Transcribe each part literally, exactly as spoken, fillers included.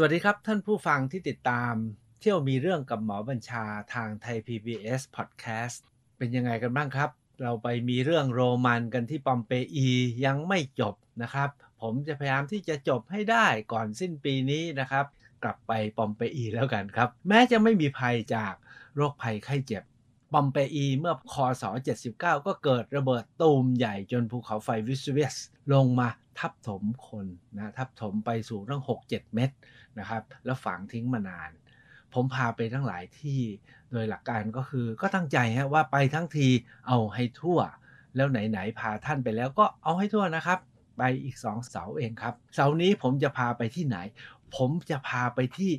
สวัสดีครับท่านผู้ฟังที่ติดตามเที่ยวมีเรื่องกับหมอบัญชาทาง Thai พี บี เอส Podcast เป็นยังไงกันบ้างครับเราไปมีเรื่องโรมันกันที่ปอมเปอียังไม่จบนะครับผมจะพยายามที่จะจบให้ได้ก่อนสิ้นปีนี้นะครับกลับไปปอมเปอีแล้วกันครับแม้จะไม่มีภัยจากโรคภัยไข้เจ็บปอมเปอีเมื่อคศเจ็ดสิบเก้าก็เกิดระเบิดตูมใหญ่จนภูเขาไฟวิสเวียสลงมาทับถมคนนะทับถมไปสูงตั้ง หกถึงเจ็ด เมตรนะครับแล้วฝังทิ้งมานานผมพาไปทั้งหลายที่โดยหลักการก็คือก็ตั้งใจฮะว่าไปทั้งทีเอาให้ทั่วแล้วไหนๆพาท่านไปแล้วก็เอาให้ทั่วนะครับไปอีกสองเสาเองครับเสานี้ผมจะพาไปที่ไหนผมจะพาไปที่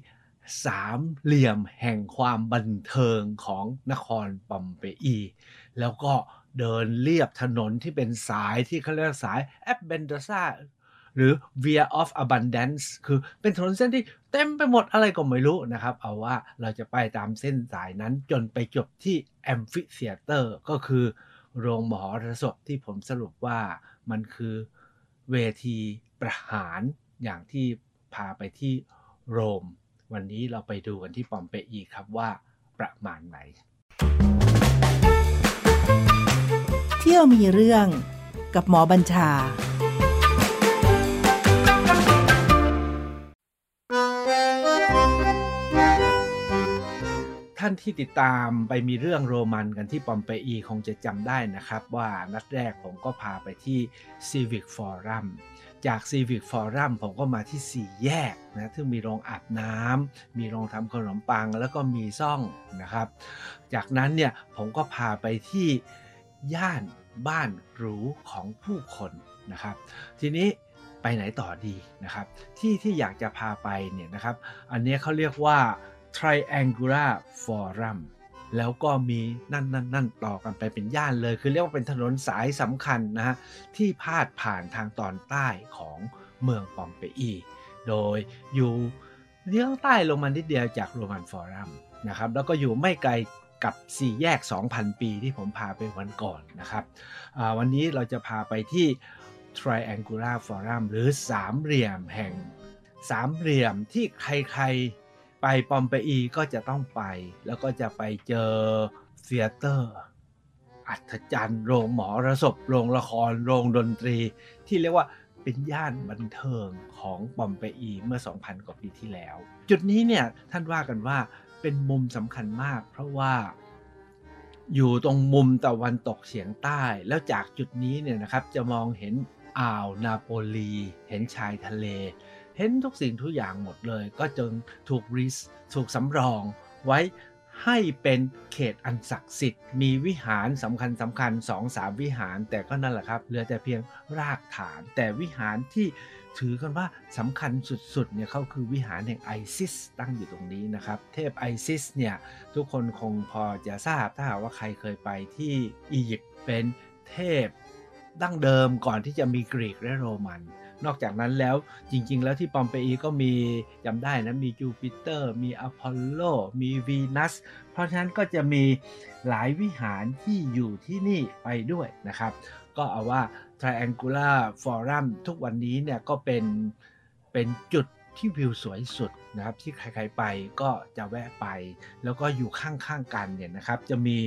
สามเหลี่ยมแห่งความบันเทิงของนครปอมเปอีแล้วก็เดินเลียบถนนที่เป็นสายที่เขาเรียกสายแอปเบนโดซาหรือ Via of Abundance คือเป็นถนนเส้นที่เต็มไปหมดอะไรก็ไม่รู้นะครับเอาว่าเราจะไปตามเส้นสายนั้นจนไปจบที่ Amphitheater ก็คือโรงมหรสพที่ผมสรุปว่ามันคือเวทีประหารอย่างที่พาไปที่โรมวันนี้เราไปดูกันที่ปอมเปอีครับว่าประมาณไหนเที่ยวมีเรื่องกับหมอบัญชาท่านที่ติดตามไปมีเรื่องโรมันกันที่ปอมเปอีคงจะจำได้นะครับว่านัดแรกผมก็พาไปที่ Civic Forum จาก Civic Forum ผมก็มาที่สี่แยกนะซึ่งมีโรงอาบน้ำมีโรงทำขนมปังแล้วก็มีซ่องนะครับจากนั้นเนี่ยผมก็พาไปที่ย่านบ้านหรูของผู้คนนะครับทีนี้ไปไหนต่อดีนะครับที่ที่อยากจะพาไปเนี่ยนะครับอันนี้เขาเรียกว่า Triangular Forum แล้วก็มีนั่นนั่นนั่นต่อกันไปเป็นย่านเลยคือเรียกว่าเป็นถนนสายสำคัญนะฮะที่พาดผ่านทางตอนใต้ของเมืองปอมเปอีโดยอยู่เลี้ยงใต้ลงมานิดเดียวจากโรมันฟอรัมนะครับแล้วก็อยู่ไม่ไกลกับสี่แยก สองพัน ปีที่ผมพาไปวันก่อนนะครับวันนี้เราจะพาไปที่ Triangular Forum หรือสามเหลี่ยมแห่งสามเหลี่ยมที่ใครๆไปปอมเปอีก็จะต้องไปแล้วก็จะไปเจอเธียเตอร์อัศจรรย์โรงหมอระศพโรงละครโรงดนตรีที่เรียกว่าเป็นย่านบันเทิงของปอมเปอีเมื่อ สองพัน กว่าปีที่แล้วจุดนี้เนี่ยท่านว่ากันว่าเป็นมุมสำคัญมากเพราะว่าอยู่ตรงมุมตะวันตกเฉียงใต้แล้วจากจุดนี้เนี่ยนะครับจะมองเห็นอ่าวนาโปลีเห็นชายทะเลเห็นทุกสิ่งทุกอย่างหมดเลยก็จนถูกรีสถูกสำรองไว้ให้เป็นเขตอันศักดิ์สิทธิ์มีวิหารสำคัญสำคัญ สองถึงสาม วิหารแต่ก็นั่นแหละครับเหลือแต่เพียงรากฐานแต่วิหารที่ถือกันว่าสำคัญสุดๆเนี่ยเขาคือวิหารแห่งไอซิสตั้งอยู่ตรงนี้นะครับเทพไอซิสเนี่ยทุกคนคงพอจะทราบถ้าหากว่าใครเคยไปที่อียิปต์เป็นเทพดั้งเดิมก่อนที่จะมีกรีกและโรมันนอกจากนั้นแล้วจริงๆแล้วที่ปอมเปอีก็มีจำได้นะมีจูปิเตอร์มีอพอลโลมีวีนัสเพราะฉะนั้นก็จะมีหลายวิหารที่อยู่ที่นี่ไปด้วยนะครับก็เอาว่า Triangular Forum ทุกวันนี้เนี่ยก็เป็นเป็นจุดที่วิวสวยสุดนะครับที่ใครๆไปก็จะแวะไปแล้วก็อยู่ข้างๆกันเนี่ยนะครับจะมี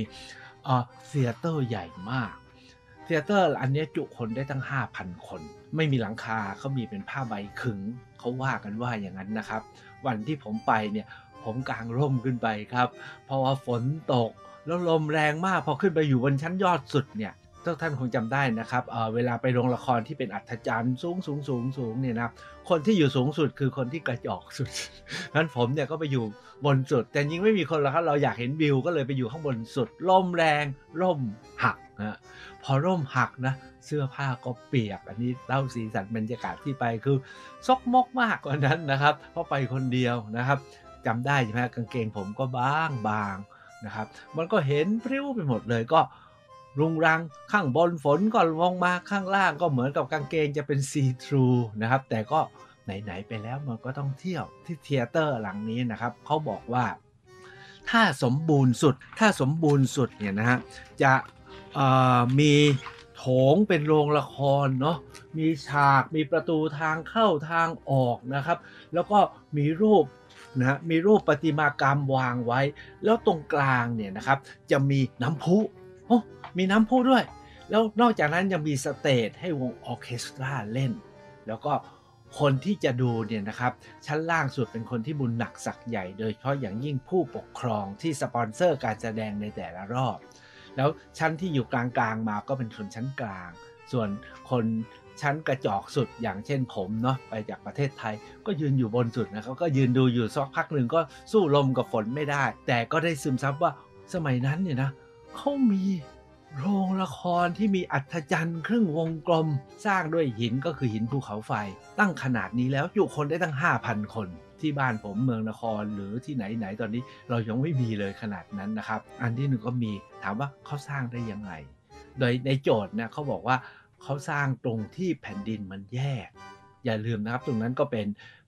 เอ่อเธียเตอร์ใหญ่มากเธียเตอร์อันนี้จุคนได้ตั้ง ห้าพัน คนไม่มีหลังคาเขามีเป็นผ้าใบขึงเขาว่ากันว่าอย่างนั้นนะครับวันที่ผมไปเนี่ยผมกางร่มขึ้นไปครับเพราะว่าฝนตกแล้วลมแรงมากพอขึ้นไปอยู่บนชั้นยอดสุดเนี่ยท่านคงจำได้นะครับเอ่อเวลาไปโรงละครที่เป็นอัศจรรย์สูงสูงสูงสูงเนี่ยนะคนที่อยู่สูงสุดคือคนที่กระจอกสุดนั้นผมเนี่ยก็ไปอยู่บนสุดแต่จริงไม่มีคนหรอกครับเราอยากเห็นวิวก็เลยไปอยู่ข้างบนสุดลมแรงร่มหักนะพอร่มหักนะเสื้อผ้าก็เปียกอันนี้เล่าสีสันบรรยากาศที่ไปคือซกมกมากกว่านั้นนะครับเพราะไปคนเดียวนะครับจำได้ใช่ไหมกางเกงผมก็บางบางนะครับมันก็เห็นพริ้วไปหมดเลยก็รุงรังข้างบนฝนก็ลงมาข้างล่างก็เหมือนกับกางเกงจะเป็นซีทรูนะครับแต่ก็ไหนๆไปแล้วมันก็ต้องเที่ยวที่เธียเตอร์หลังนี้นะครับเขาบอกว่าถ้าสมบูรณ์สุดถ้าสมบูรณ์สุดเนี่ยนะฮะจะมีธ โถงเป็นโรงละครเนาะมีฉากมีประตูทางเข้าทางออกนะครับแล้วก็มีรูปนะมีรูปประติมากรรมวางไว้แล้วตรงกลางเนี่ยนะครับจะมีน้ำพุโอ้มีน้ำพุด้วยแล้วนอกจากนั้นยังมีสเตจให้วงออร์เคสตราเล่นแล้วก็คนที่จะดูเนี่ยนะครับชั้นล่างสุดเป็นคนที่บุญหนักสักใหญ่โดยเฉพาะอย่างยิ่งผู้ปกครองที่สปอนเซอร์การแสดงในแต่ละรอบแล้วชั้นที่อยู่กลางๆมาก็เป็นชนชั้นกลางส่วนคนชั้นกระจอกสุดอย่างเช่นผมเนาะไปจากประเทศไทยก็ยืนอยู่บนสุดนะเขาก็ยืนดูอยู่สักพักหนึ่งก็สู้ลมกับฝนไม่ได้แต่ก็ได้ซึมซับว่าสมัยนั้นเนี่ยนะเขามีโรงละครที่มีอัศจรรย์ครึ่งวงกลมสร้างด้วยหินก็คือหินภูเขาไฟตั้งขนาดนี้แล้วอยู่คนได้ตั้ง ห้าพัน คนที่บ้านผมเมืองนครหรือที่ไหนๆตอนนี้เรายังไม่มีเลยขนาดนั้นนะครับอันที่หนึ่งก็มีถามว่าเขาสร้างได้ยังไงโดยในโจทย์นะเขาบอกว่าเขาสร้างตรงที่แผ่นดินมันแยกอย่าลืมนะครับตรงนั้นก็เป็น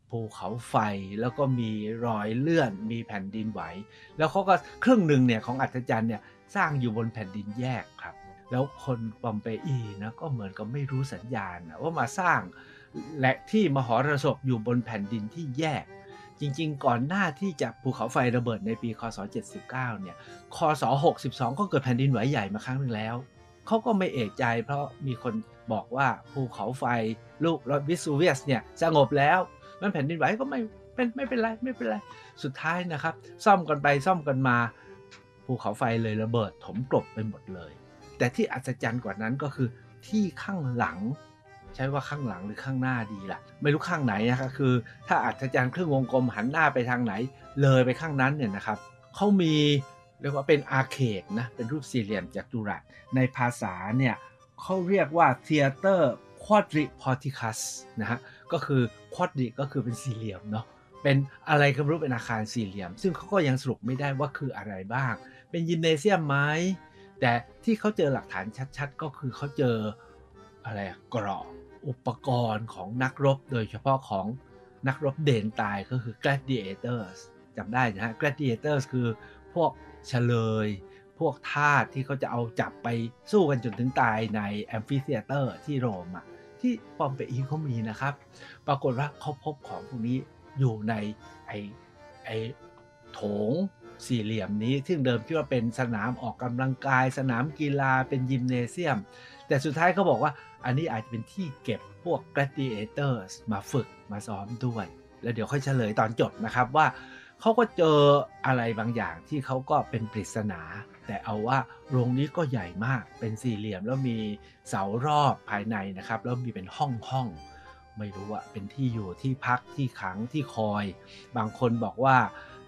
ภูเขาไฟแล้วก็มีรอยเลื่อนมีแผ่นดินไหวแล้วเขาก็ครึ่งหนึ่งเนี่ยของอัศจรรย์เนี่ยสร้างอยู่บนแผ่นดินแยกครับแล้วคนปอมเปอีนะก็เหมือนกับไม่รู้สัญญาณนะว่ามาสร้างและที่มหรสพอยู่บนแผ่นดินที่แยกจริงๆก่อนหน้าที่จะภูเขาไฟระเบิดในปีคศเจ็ดสิบเก้าเนี่ยคศหกสิบสองก็เกิดแผ่นดินไหวใหญ่มาครั้งหนึ่งแล้วเขาก็ไม่เอะใจเพราะมีคนบอกว่าภูเขาไฟลูกวิสูเวียสเนี่ยสงบแล้วมันแผ่นดินไหวก็ไม่เป็นไม่เป็นไรไม่เป็นไรสุดท้ายนะครับซ่อมกันไปซ่อมกันมาภูเขาไฟเลยระเบิดถมกลบไปหมดเลยแต่ที่อัศจรรย์กว่านั้นก็คือที่ข้างหลังใช่ว่าข้างหลังหรือข้างหน้าดีล่ะไม่รู้ข้างไหนนะครับคือถ้าอัศจรรย์ครึ่งวงกลมหันหน้าไปทางไหนเลยไปข้างนั้นเนี่ยนะครับเขามีเรียกว่าเป็นอาร์เคดนะเป็นรูปสี่เหลี่ยมจัตุรัสในภาษาเนี่ยเขาเรียกว่าเธียเตอร์ควอดริพอร์ติคัสนะฮะก็คือควอดริก็คือเป็นสี่เหลี่ยมเนาะเป็นอะไรก็ไม่รู้เป็นอาคารสี่เหลี่ยมซึ่งเขาก็ยังสรุปไม่ได้ว่าคืออะไรบ้างเป็นยิมเนเซียมไหมแต่ที่เขาเจอหลักฐานชัดๆก็คือเขาเจออะไรกรอบอุปกรณ์ของนักรบโดยเฉพาะของนักรบเด่นตายก็คือ gladiators จำได้นะฮะ gladiators คือพวกเฉลยพวกทาสที่เขาจะเอาจับไปสู้กันจนถึงตายใน Amphitheater ที่โรมอ่ะที่ปอมเปอีเขามีนะครับปรากฏว่าเขาพบของพวกนี้อยู่ในไอ้ไอ้โถงสี่เหลี่ยมนี้ซึ่งเดิมคิดว่าเป็นสนามออกกำลังกายสนามกีฬาเป็นยิมเนเซียมแต่สุดท้ายเขาบอกว่าอันนี้อาจจะเป็นที่เก็บพวก gladiators มาฝึกมาซ้อมด้วยแล้วเดี๋ยวค่อยเฉลยตอนจบนะครับว่าเขาก็เจออะไรบางอย่างที่เขาก็เป็นปริศนาแต่เอาว่าโรงนี้ก็ใหญ่มากเป็นสี่เหลี่ยมแล้วมีเสารอบภายในนะครับแล้วมีเป็นห้องห้องไม่รู้ว่าเป็นที่อยู่ที่พักที่ขังที่คอยบางคนบอกว่า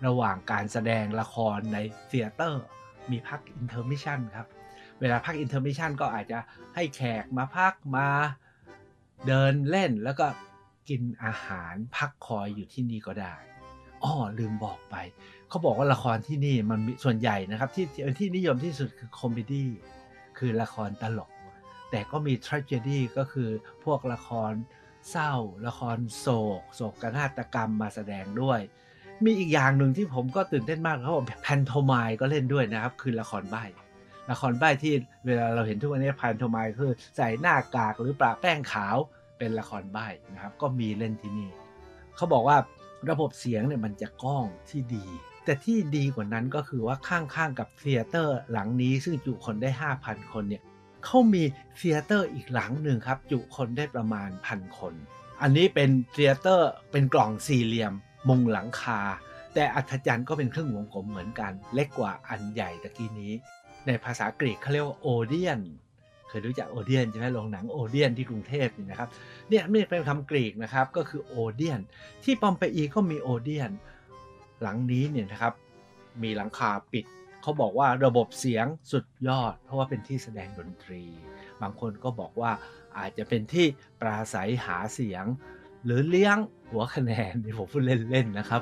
ระหว่างการแสดงละครในเธียเตอร์มีพักอินเทอร์มิชันครับเวลาพักอินเทอร์มิชันก็อาจจะให้แขกมาพักมาเดินเล่นแล้วก็กินอาหารพักคอยอยู่ที่นี่ก็ได้อ๋อลืมบอกไปเขาบอกว่าละครที่นี่มันส่วนใหญ่นะครับที่เป็นที่นิยมที่สุดคือคอมเมดี้คือละครตลกแต่ก็มีทราเจดี้ก็คือพวกละครเศร้าละครโศกโศกนาฏกรรมมาแสดงด้วยมีอีกอย่างหนึ่งที่ผมก็ตื่นเต้นมากครับผมแพนโทไมม์ก็เล่นด้วยนะครับคือละครใบ้ละครใบ้ที่เวลาเราเห็นทุกวันนี้แพนโทไมม์คือใส่หน้ากากหรือปะแป้งขาวเป็นละครใบ้นะครับก็มีเล่นที่นี่เขาบอกว่าระบบเสียงเนี่ยมันจะก้องที่ดีแต่ที่ดีกว่านั้นก็คือว่าข้างๆกับเธียเตอร์หลังนี้ซึ่งจุคนได้ ห้าพัน คนเนี่ยเขามีเธียเตอร์อีกหลังหนึ่งครับจุคนได้ประมาณ หนึ่งพัน คนอันนี้เป็นเธียเตอร์เป็นกล่องสี่เหลี่ยมมุงหลังคาแต่อัศจรรย์ก็เป็นเครื่องวงกลมเหมือนกันเล็กกว่าอันใหญ่ตะกี้นี้ในภาษากรีกเขาเรียกว่าโอเดียนเคยรู้จักโอเดียนใช่ไหมโรงหนังโอเดียนที่กรุงเทพนี่นะครับเนี่ยไม่เป็นคำกรีกนะครับก็คือโอเดียนที่ปอมเปอีก็มีโอเดียนหลังนี้เนี่ยนะครับมีหลังคาปิดเขาบอกว่าระบบเสียงสุดยอดเพราะว่าเป็นที่แสดงดนตรีบางคนก็บอกว่าอาจจะเป็นที่ปราศัยหาเสียงหรือเลี้ยงหัวคะแนนที่ผมพูดเล่นๆนะครับ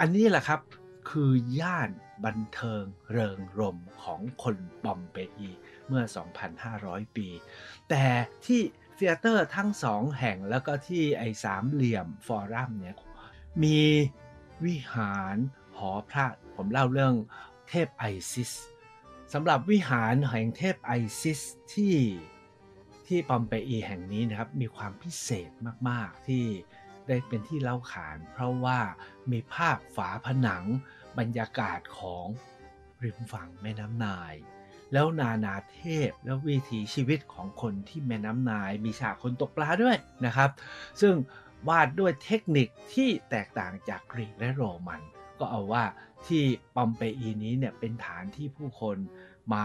อันนี้แหละครับคือย่านบันเทิงเริงรมย์ของคนปอมเปอีเมื่อ สองพันห้าร้อย ปีแต่ที่เธียเตอร์ทั้งสองแห่งแล้วก็ที่ไอ้สามเหลี่ยมฟอรัมเนี่ยมีวิหารหอพระ ผมเล่าเรื่องเทพไอซิสสำหรับวิหารแห่งเทพไอซิสที่ที่ปอมเปอีแห่งนี้นะครับมีความพิเศษมากๆที่ได้เป็นที่เล่าขานเพราะว่ามีภาพฝาผนังบรรยากาศของริมฝั่งแม่น้ำไนล์แล้วนานาเทพและวิถีชีวิตของคนที่แม่น้ำไนล์มีฉากคนตกปลาด้วยนะครับซึ่งวาดด้วยเทคนิคที่แตกต่างจากกรีกและโรมันก็เอาว่าที่ปอมเปอีนี้เนี่ยเป็นฐานที่ผู้คนมา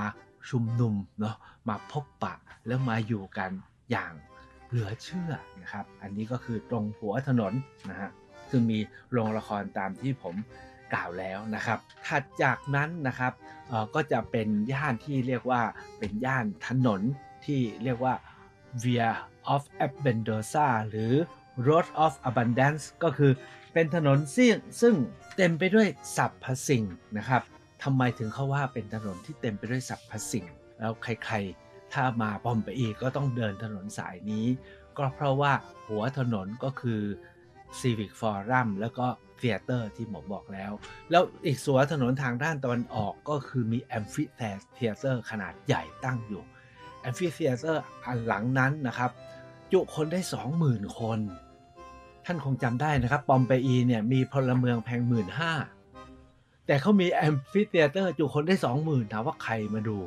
ชุมนุมเนาะมาพบปะแล้วมาอยู่กันอย่างเหลือเชื่อนะครับอันนี้ก็คือตรงหัวถนนนะฮะซึ่งมีโรงละครตามที่ผมกล่าวแล้วนะครับถัดจากนั้นนะครับเอ่อก็จะเป็นย่านที่เรียกว่าเป็นย่านถนนที่เรียกว่า Via of Abundance หรือ Road of Abundance ก็คือเป็นถนนซึ่งซึ่งเต็มไปด้วยสรรพสิ่งนะครับทำไมถึงเขาว่าเป็นถนนที่เต็มไปด้วยสรรพสิ่งแล้วใครๆถ้ามาปอมเปอีก็ต้องเดินถนนสายนี้ก็เพราะว่าหัวถนนก็คือ Civic Forum แล้วก็ Theater ที่ผมบอกแล้วแล้วอีกส่วนถนนทางด้านตะวันออกก็คือมี Amphitheater ขนาดใหญ่ตั้งอยู่ Amphitheater อันหลังนั้นนะครับจุคนได้ สองหมื่น คนท่านคงจำได้นะครับปอมเปอีเนี่ยมีพลเมืองแพง หนึ่งหมื่นห้าพันแต่เขามีแอมฟิเธียเตอร์จุคนได้ สองหมื่น ถามว่าใครมาดู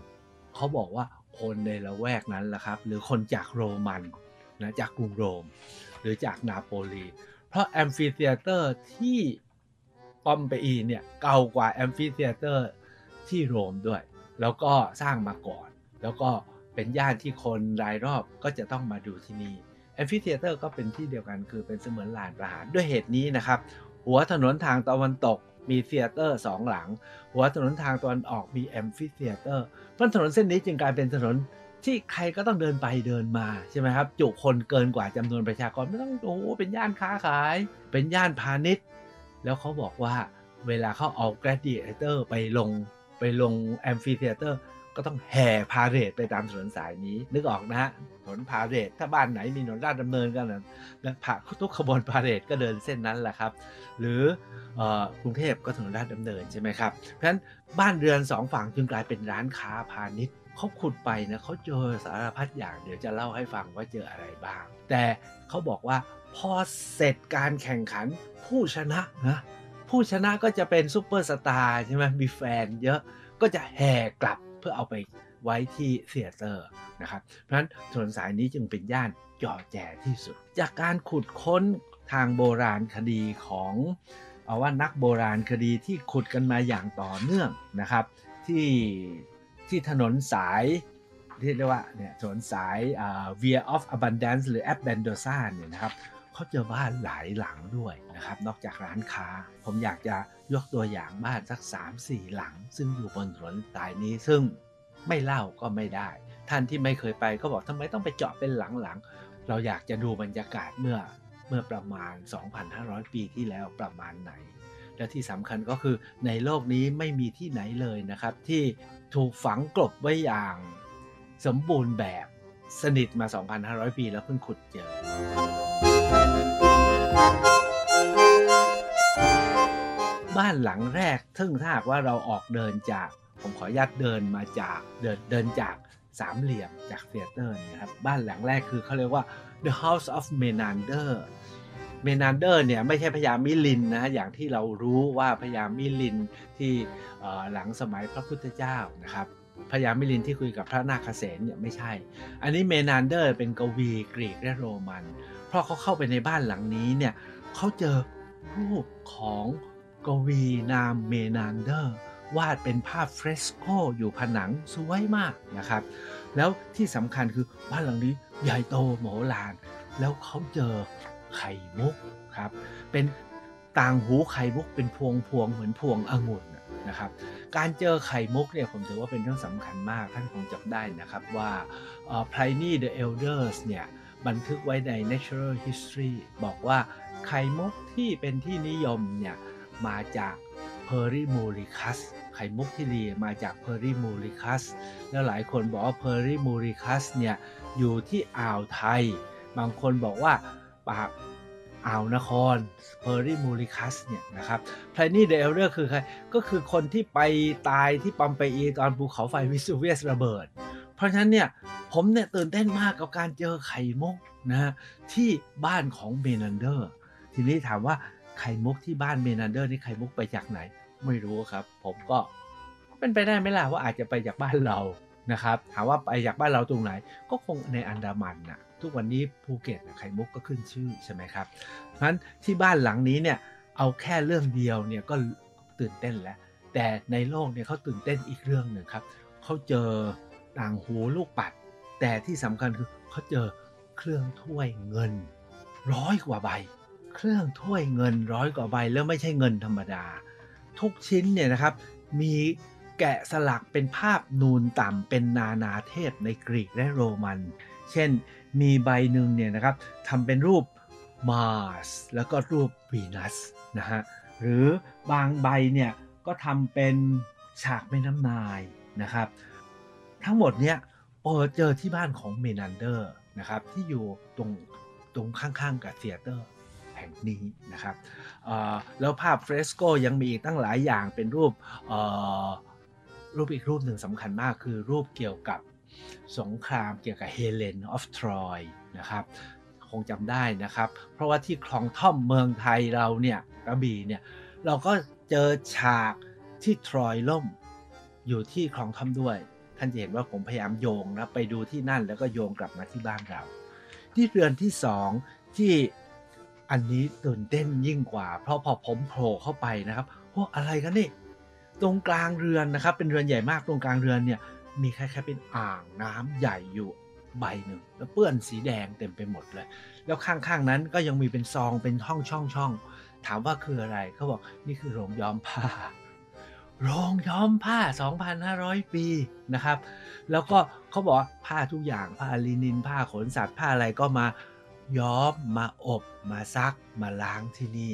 เขาบอกว่าคนในละแวกนั้นแหละครับหรือคนจากโรมันนะจากกรุงโรมหรือจากนาโปลีเพราะแอมฟิเธียเตอร์ที่ปอมเปอีเนี่ยเก่ากว่าแอมฟิเธียเตอร์ที่โรมด้วยแล้วก็สร้างมาก่อนแล้วก็เป็นย่านที่คนรายรอบก็จะต้องมาดูที่นี่แอมฟิเธียเตอร์ก็เป็นที่เดียวกันคือเป็นเสมือนลานประหารด้วยเหตุนี้นะครับหัวถนนทางตะวันตกมีเธียเตอร์สองหลังหัวถนนทางตอนออกมีแอมฟิเธียเตอร์เพราะถนนเส้นนี้จึงกลายเป็นถนนที่ใครก็ต้องเดินไปเดินมาใช่ไหมครับจุคนเกินกว่าจำนวนประชากรไม่ต้องโอ้เป็นย่านค้าขายเป็นย่านพาณิชย์แล้วเขาบอกว่าเวลาเขาเอาแกรดดิเอเตอร์ไปลงไปลงแอมฟิเธียเตอร์ก็ต้องแห่พาเหรดไปตามถนนสายนี้นึกออกนะฮะถนนพาเหรดถ้าบ้านไหนมีถนนราชดำเนินกันนะแล้วผ่าทุกขบวนพาเหรดก็เดินเส้นนั้นแหละครับหรือกรุงเทพก็ถนนราชดำเนินใช่ไหมครับเพราะฉะนั้นบ้านเรือนสองฝั่งจึงกลายเป็นร้านค้าพาณิชย์เขาขุดไปนะเขาเจอสารพัดอย่างเดี๋ยวจะเล่าให้ฟังว่าเจออะไรบ้างแต่เขาบอกว่าพอเสร็จการแข่งขันผู้ชนะนะผู้ชนะก็จะเป็นซุปเปอร์สตาร์ใช่ไหมมีแฟนเยอะก็จะแห่กลับเพื่อเอาไปไว้ที่เธียเตอร์นะครับเพราะฉะนั้นถนนสายนี้จึงเป็นย่านจ่อแจที่สุดจากการขุดค้นทางโบราณคดีของเอาว่านักโบราณคดีที่ขุดกันมาอย่างต่อเนื่องนะครับที่ที่ถนนสายที่เรียกว่าเนี่ยถนนสาย Via of Abundance หรือ Abbandosa เนี่ยนะครับเขาเจอบ้านหลายหลังด้วยนะครับนอกจากร้านค้าผมอยากจะยกตัวอย่างบ้านสัก สามถึงสี่ หลังซึ่งอยู่บนถนนสายนี้ซึ่งไม่เล่าก็ไม่ได้ท่านที่ไม่เคยไปก็บอกทำไมต้องไปเจาะเป็นหลังๆเราอยากจะดูบรรยากาศเมื่อเมื่อประมาณ สองพันห้าร้อย ปีที่แล้วประมาณไหนและที่สำคัญก็คือในโลกนี้ไม่มีที่ไหนเลยนะครับที่ถูกฝังกลบไว้อย่างสมบูรณ์แบบสนิทมา สองพันห้าร้อย ปีแล้วเพิ่งขุดเจอบ้านหลังแรกซึ่งถ้าหากว่าเราออกเดินจากผมขออนุญาตเดินมาจากเดินเดินจากสามเหลี่ยมจากเธียเตอร์นะครับบ้านหลังแรกคือเขาเรียกว่า The House of Menander Menander เนี่ยไม่ใช่พญามิลินนะอย่างที่เรารู้ว่าพญามิลินที่หลังสมัยพระพุทธเจ้านะครับพญามิลินที่คุยกับพระนาคเสนเนี่ยไม่ใช่อันนี้ Menander เป็นกวีกรีกและโรมันเพราะเขาเข้าไปในบ้านหลังนี้เนี่ยเขาเจอรูปของกวีนามเมนันเดอร์วาดเป็นภาพเฟรสโกอยู่ผนังสวยมากนะครับแล้วที่สำคัญคือบ้านหลังนี้ใหญ่โตโหฬารแล้วเขาเจอไข่มุกครับเป็นต่างหูไข่มุกเป็นพวงพวงเหมือนพวงองุ่นนะครับการเจอไข่มุกเนี่ยผมถือว่าเป็นเรื่องสำคัญมากท่านคงจำได้นะครับว่า Pliny the Elder เนี่ยบันทึกไว้ใน Natural History บอกว่าไข่มุกที่เป็นที่นิยมเนี่ยมาจากเพอริมูริคัสไข่มุกที่ดีมาจากเพอริมูริคัสแล้วหลายคนบอกว่าเพอริมูริคัสเนี่ยอยู่ที่อ่าวไทยบางคนบอกว่าปาก อ่าวนครเพอร์ริมูลิคัสเนี่ยนะครับ Pliny the Elder คือใครก็คือคนที่ไปตายที่ปัมเปอีตอนภูเขาไฟวิสูเวียสระเบิดเพราะฉะนั้นเนี่ยผมเนี่ยตื่นเต้นมากกับการเจอไข่มุกนะฮะที่บ้านของเมนันเดอร์ทีนี้ถามว่าไข่มุกที่บ้านเมนันเดอร์นี่ไข่มุกไปจากไหนไม่รู้ครับผมก็เป็นไปได้ไหมล่ะว่าอาจจะไปจากบ้านเรานะครับถามว่าไปจากบ้านเราตรงไหนก็คงในอันดามันนะทุกวันนี้ภูเก็ตไข่มุกก็ขึ้นชื่อใช่ไหมครับงั้นที่บ้านหลังนี้เนี่ยเอาแค่เรื่องเดียวเนี่ยก็ตื่นเต้นแล้วแต่ในโลกเนี่ยเขาตื่นเต้นอีกเรื่องหนึ่งครับเขาเจอต่างหูลูกปัดแต่ที่สำคัญคือเขาเจอเครื่องถ้วยเงินร้อยกว่าใบเครื่องถ้วยเงินร้อยกว่าใบแล้วไม่ใช่เงินธรรมดาทุกชิ้นเนี่ยนะครับมีแกะสลักเป็นภาพนูนต่ำเป็นนานาเทพในกรีกและโรมันเช่นมีใบหนึ่งเนี่ยนะครับทำเป็นรูป Mars แล้วก็รูป Venus นะฮะหรือบางใบเนี่ยก็ทำเป็นฉากแม่น้ำนายนะครับทั้งหมดเนี่ยพอเจอที่บ้านของเมนันเดอร์นะครับที่อยู่ตรงตรงข้างๆกับเธียเตอร์แห่งนี้นะครับแล้วภาพเฟรสโกยังมีอีกตั้งหลายอย่างเป็นรูปรูปอีกรูปหนึ่งสำคัญมากคือรูปเกี่ยวกับสงครามเกี่ยวกับเฮเลนออฟทรอยนะครับคงจำได้นะครับเพราะว่าที่คลองท่อมเมืองไทยเราเนี่ยกระบี่เนี่ยเราก็เจอฉากที่ทรอยล่มอยู่ที่คลองท่อมด้วยท่านจะเห็นว่าผมพยายามโยงนะไปดูที่นั่นแล้วก็โยงกลับมาที่บ้านเราที่เรือนที่สองที่อันนี้ตื่นเต้นยิ่งกว่าเพราะพอผมโผล่เข้าไปนะครับโอ้อะไรกันนี่ตรงกลางเรือนนะครับเป็นเรือนใหญ่มากตรงกลางเรือนเนี่ยมีคล้ายๆเป็นอ่างน้ำใหญ่อยู่ใบหนึ่งแล้วเปื้อนสีแดงเต็มไปหมดเลยแล้วข้างๆนั้นก็ยังมีเป็นซองเป็นห้องช่องๆถามว่าคืออะไรเขาบอกนี่คือโรงย้อมผ้าโรงย้อมผ้า สองพันห้าร้อย ปีนะครับแล้วก็เขาบอกผ้าทุกอย่างผ้าลินินผ้าขนสัตว์ผ้าอะไรก็มาย้อมมาอบมาซักมาล้างที่นี่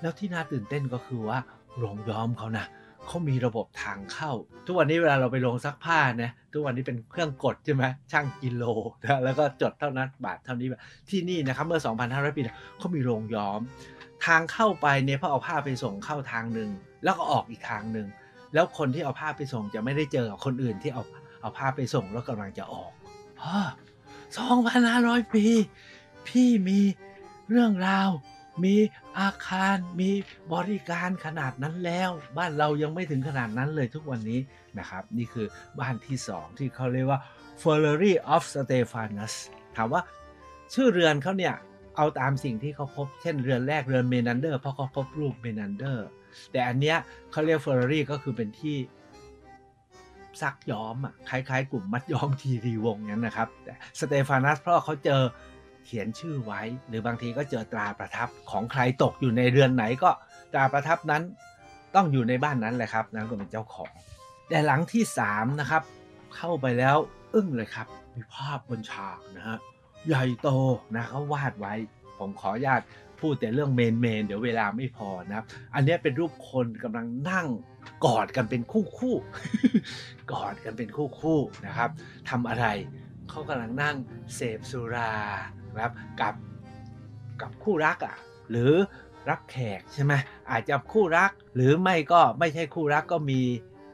แล้วที่น่าตื่นเต้นก็คือว่าโรงย้อมเขานะเขามีระบบทางเข้าทุกวันนี้เวลาเราไปโรงซักผ้านะทุกวันนี้เป็นเครื่องกดใช่ไหมช่างกิโลนะแล้วก็จดเท่านั้นบาทเท่านี้ที่นี่นะครับเมื่อ สองพันห้าร้อย ปีเขามีโรงย้อมทางเข้าไปเนี่ยพอเอาผ้าไปส่งเข้าทางหนึ่งแล้วก็ออกอีกทางหนึ่งแล้วคนที่เอาผ้าไปส่งจะไม่ได้เจอกับคนอื่นที่เอาเอาผ้าไปส่งแล้วกำลังจะออกพ่อ สองพันห้าร้อย ปีพี่มีเรื่องราวมีอาคารมีบริการขนาดนั้นแล้วบ้านเรายังไม่ถึงขนาดนั้นเลยทุกวันนี้นะครับนี่คือบ้านที่สองที่เขาเรียกว่า Ferryry of Stefanus ถามว่าชื่อเรือนเขาเนี่ยเอาตามสิ่งที่เขาพบเช่นเรือนแรกเรือนเมนันเดอร์เพราะเขาพบรูปเมนันเดอร์แต่อันเนี้ยเขาเรียก Ferryry ก็คือเป็นที่ซักย้อมอ่ะคล้ายๆกลุ่มมัดย้อมทีรีวงนั้นนะครับแต่สเตฟานัสเพราะเขาเจอเขียนชื่อไว้หรือบางทีก็เจอตราประทับของใครตกอยู่ในเรือนไหนก็ตราประทับนั้นต้องอยู่ในบ้านนั้นแหละครับนั่นก็เป็นเจ้าของแต่หลังที่สามนะครับเข้าไปแล้วอึ้งเลยครับมีภาพบนฉากนะฮะใหญ่โตนะเขาวาดไว้ผมขออนุญาตพูดแต่เรื่องเมนเมนเดี๋ยวเวลาไม่พอนะครับอันนี้เป็นรูปคนกำลังนั่งกอดกันเป็นคู่คู่กอดกันเป็นคู่คู่นะครับทำอะไรเขากำลังนั่งเสพสุรานะครับกับกับคู่รักอ่ะหรือรับแขกใช่ไหมอาจจะคู่รักหรือไม่ก็ไม่ใช่คู่รักก็มี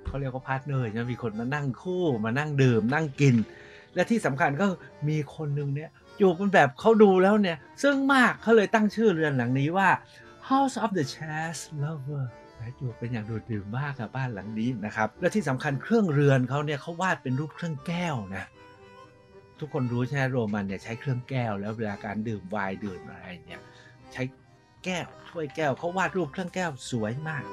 เขาเรียกว่าพาร์ทเนอร์จะมีคนมานั่งคู่มานั่งดื่มนั่งกินและที่สำคัญก็มีคนหนึ่งเนี่ยอยู่เป็นแบบเขาดูแล้วเนี่ยซึ่งมากเขาเลยตั้งชื่อเรือนหลังนี้ว่า House of the Chess Lover นะอยู่เป็นอย่างโดดเด่นมากกับบ้านหลังนี้นะครับและที่สำคัญเครื่องเรือนเขาเนี่ยเขาวาดเป็นรูปเครื่องแก้วนะทุกคนรู้ใช่ไหมโรมันเนี่ยใช้เครื่องแก้วแล้วเวลาการดื่มไวน์ดื่มอะไรเนี่ยใช้แก้วถ้วยแก้วเขาวาดรูปเครื่องแก้วสวยมาก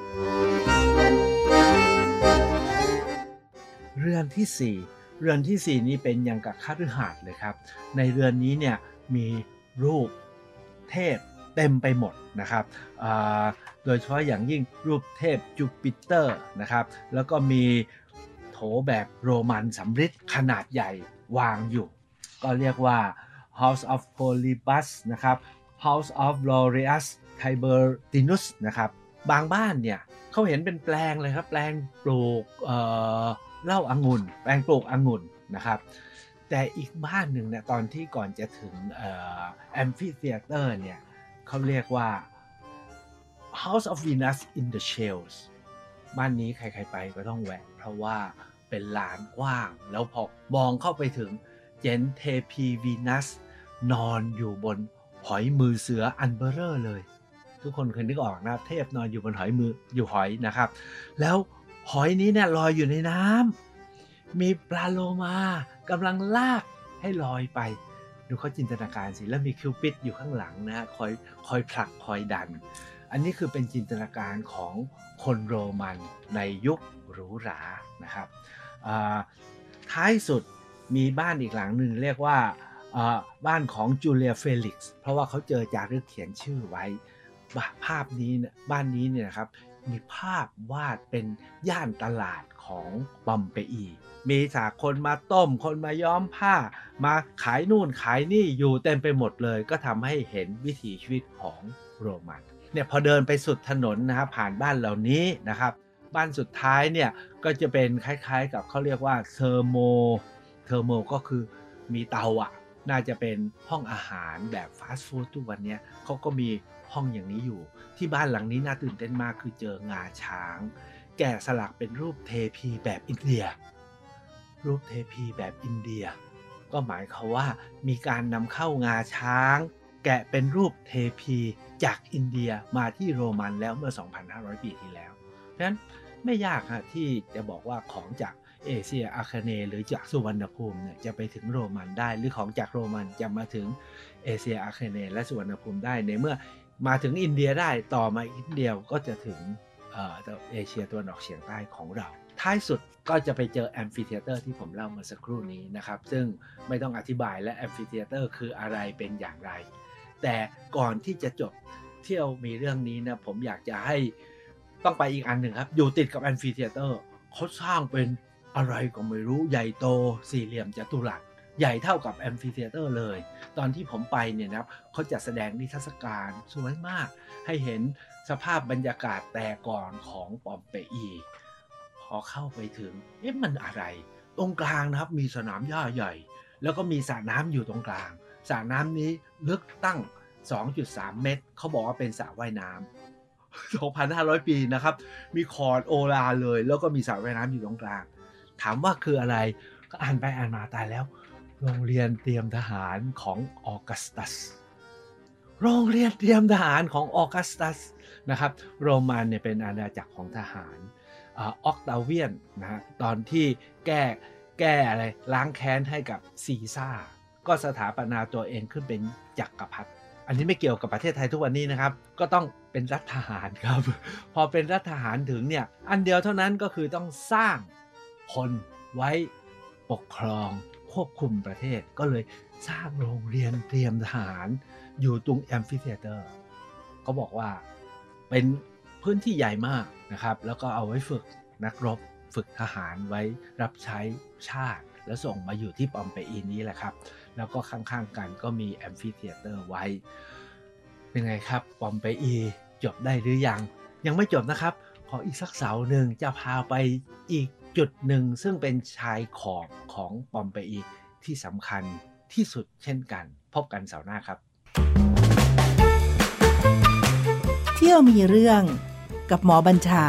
เรือนที่สี่เรือนที่สี่นี้เป็นอย่างกับคฤหาสน์เลยครับในเรือนนี้เนี่ยมีรูปเทพเต็มไปหมดนะครับโดยเฉพาะอย่างยิ่งรูปเทพจูปิเตอร์นะครับแล้วก็มีโถแบบโรมันสำริดขนาดใหญ่วางอยู่ก็เรียกว่า House of Polybus นะครับ House of Laurius Tiberinus นะครับบางบ้านเนี่ยเขาเห็นเป็นแปลงเลยครับแปลงปลูกเอ่อเหล้าองุ่นแปลงปลูกองุ่นนะครับแต่อีกบ้านหนึ่งเนี่ยตอนที่ก่อนจะถึง Amphitheater เนี่ย เขาเรียกว่า House of Venus in the Shells บ้านนี้ใครๆไปก็ต้องแวะเพราะว่าเป็นลานกว้างแล้วพอมองเข้าไปถึงเจนเทพีวีนัสนอนอยู่บนหอยมือเสืออันเบอเร่อเลยทุกคนเคยนึกออกนะเทพนอนอยู่บนหอยมืออยู่หอยนะครับแล้วหอยนี้เนี่ยลอยอยู่ในน้ำมีปลาโลมากำลังลากให้ลอยไปดูเขาจินตนาการสิแล้วมีคิวปิดอยู่ข้างหลังนะคอยคอยผลักคอยดันอันนี้คือเป็นจินตนาการของคนโรมันในยุคหรูหรานะครับท้ายสุดมีบ้านอีกหลังหนึ่งเรียกว่าบ้านของจูเลียเฟลิกซ์เพราะว่าเขาเจอจารึกเขียนชื่อไว้ภาพนี้บ้านนี้เนี่ยครับมีภาพวาดเป็นย่านตลาดของปัมเปอีมีสาคนมาต้มคนมาย้อมผ้ามาขายนู่นขายนี่อยู่เต็มไปหมดเลยก็ทำให้เห็นวิถีชีวิตของโรมันเนี่ยพอเดินไปสุดถนนนะครับผ่านบ้านเหล่านี้นะครับบ้านสุดท้ายเนี่ยก็จะเป็นคล้ายๆกับเขาเรียกว่าเทอร์โมเทอร์โมก็คือมีเตาอ่ะน่าจะเป็นห้องอาหารแบบฟาสต์ฟู้ดทุกวันนี้เขาก็มีห้องอย่างนี้อยู่ที่บ้านหลังนี้น่าตื่นเต้นมากคือเจองาช้างแกะสลักเป็นรูปเทพีแบบอินเดียรูปเทพีแบบอินเดียก็หมายความว่ามีการนำเข้างาช้างแกะเป็นรูปเทพีจากอินเดียมาที่โรมันแล้วเมื่อ สองพันห้าร้อย ปีที่แล้วเพราะฉะนั้นไม่ยากฮะที่จะบอกว่าของจากเอเชียอาคเนย์หรือจากสุวรรณภูมิเนี่ยจะไปถึงโรมันได้หรือของจากโรมันจะมาถึงเอเชียอาคเนย์และสุวรรณภูมิได้ในเมื่อมาถึงอินเดียได้ต่อมาอีกเดียวก็จะถึงเอ่อเอเชียตะวันออกเฉียงใต้ของเราท้ายสุดก็จะไปเจอ Amphitheater ที่ผมเล่าเมื่อสักครู่นี้นะครับซึ่งไม่ต้องอธิบายและ Amphitheater คืออะไรเป็นอย่างไรแต่ก่อนที่จะจบเที่ยวมีเรื่องนี้นะผมอยากจะให้ต้องไปอีกอันหนึ่งครับอยู่ติดกับ Amphitheater เขาสร้างเป็นอะไรก็ไม่รู้ใหญ่โตสี่เหลี่ยมจัตุรัสใหญ่เท่ากับ Amphitheater เลยตอนที่ผมไปเนี่ยนะครับเขาจัดแสดงนิทรรศการสวยมากให้เห็นสภาพบรรยากาศแต่ก่อนของปอมเปอีพอเข้าไปถึงเอ๊ะมันอะไรตรงกลางนะครับมีสนามหญ้าใหญ่แล้วก็มีสระน้ำอยู่ตรงกลางสระน้ำนี้ลึกตั้ง สองจุดสาม เมตรเขาบอกว่าเป็นสระว่ายน้ำสองพันห้าร้อย ปีนะครับมีคอร์ดโอลาเลยแล้วก็มีสระว่ายน้ำอยู่ตรงกลางถามว่าคืออะไรก็อ่านไปอ่านมาตายแล้วโรงเรียนเตรียมทหารของออกัสตัสโรงเรียนเตรียมทหารของออกัสตัสนะครับโรมันเนี่ยเป็นอาณาจักรของทหารออกตาเวียนนะตอนที่แก้แก้อะไรล้างแค้นให้กับซีซ่าก็สถาปนาตัวเองขึ้นเป็นจักรพรรดิอันนี้ไม่เกี่ยวกับประเทศไทยทุกวันนี้นะครับก็ต้องเป็นรัฐทหารครับพอเป็นรัฐทหารถึงเนี่ยอันเดียวเท่านั้นก็คือต้องสร้างคนไว้ปกครองควบคุมประเทศก็เลยสร้างโรงเรียนเตรียมทหารอยู่ตรงแอมฟิเธียเตอร์เขาบอกว่าเป็นพื้นที่ใหญ่มากนะครับแล้วก็เอาไว้ฝึกนักรบฝึกทหารไว้รับใช้ชาติแล้วส่งมาอยู่ที่ปอมเปอีนี้แหละครับแล้วก็ข้างๆกันก็มีแอมฟิเธียเตอร์ไว้เป็นไงครับปอมเปอีจบได้หรือยังยังไม่จบนะครับขออีกสักเสาหนึ่งจะพาไปอีกจุดหนึ่งซึ่งเป็นชายขอบของปอมเปอีที่สำคัญที่สุดเช่นกันพบกันเสาหน้าครับเที่ยวมีเรื่องกับหมอบัญชา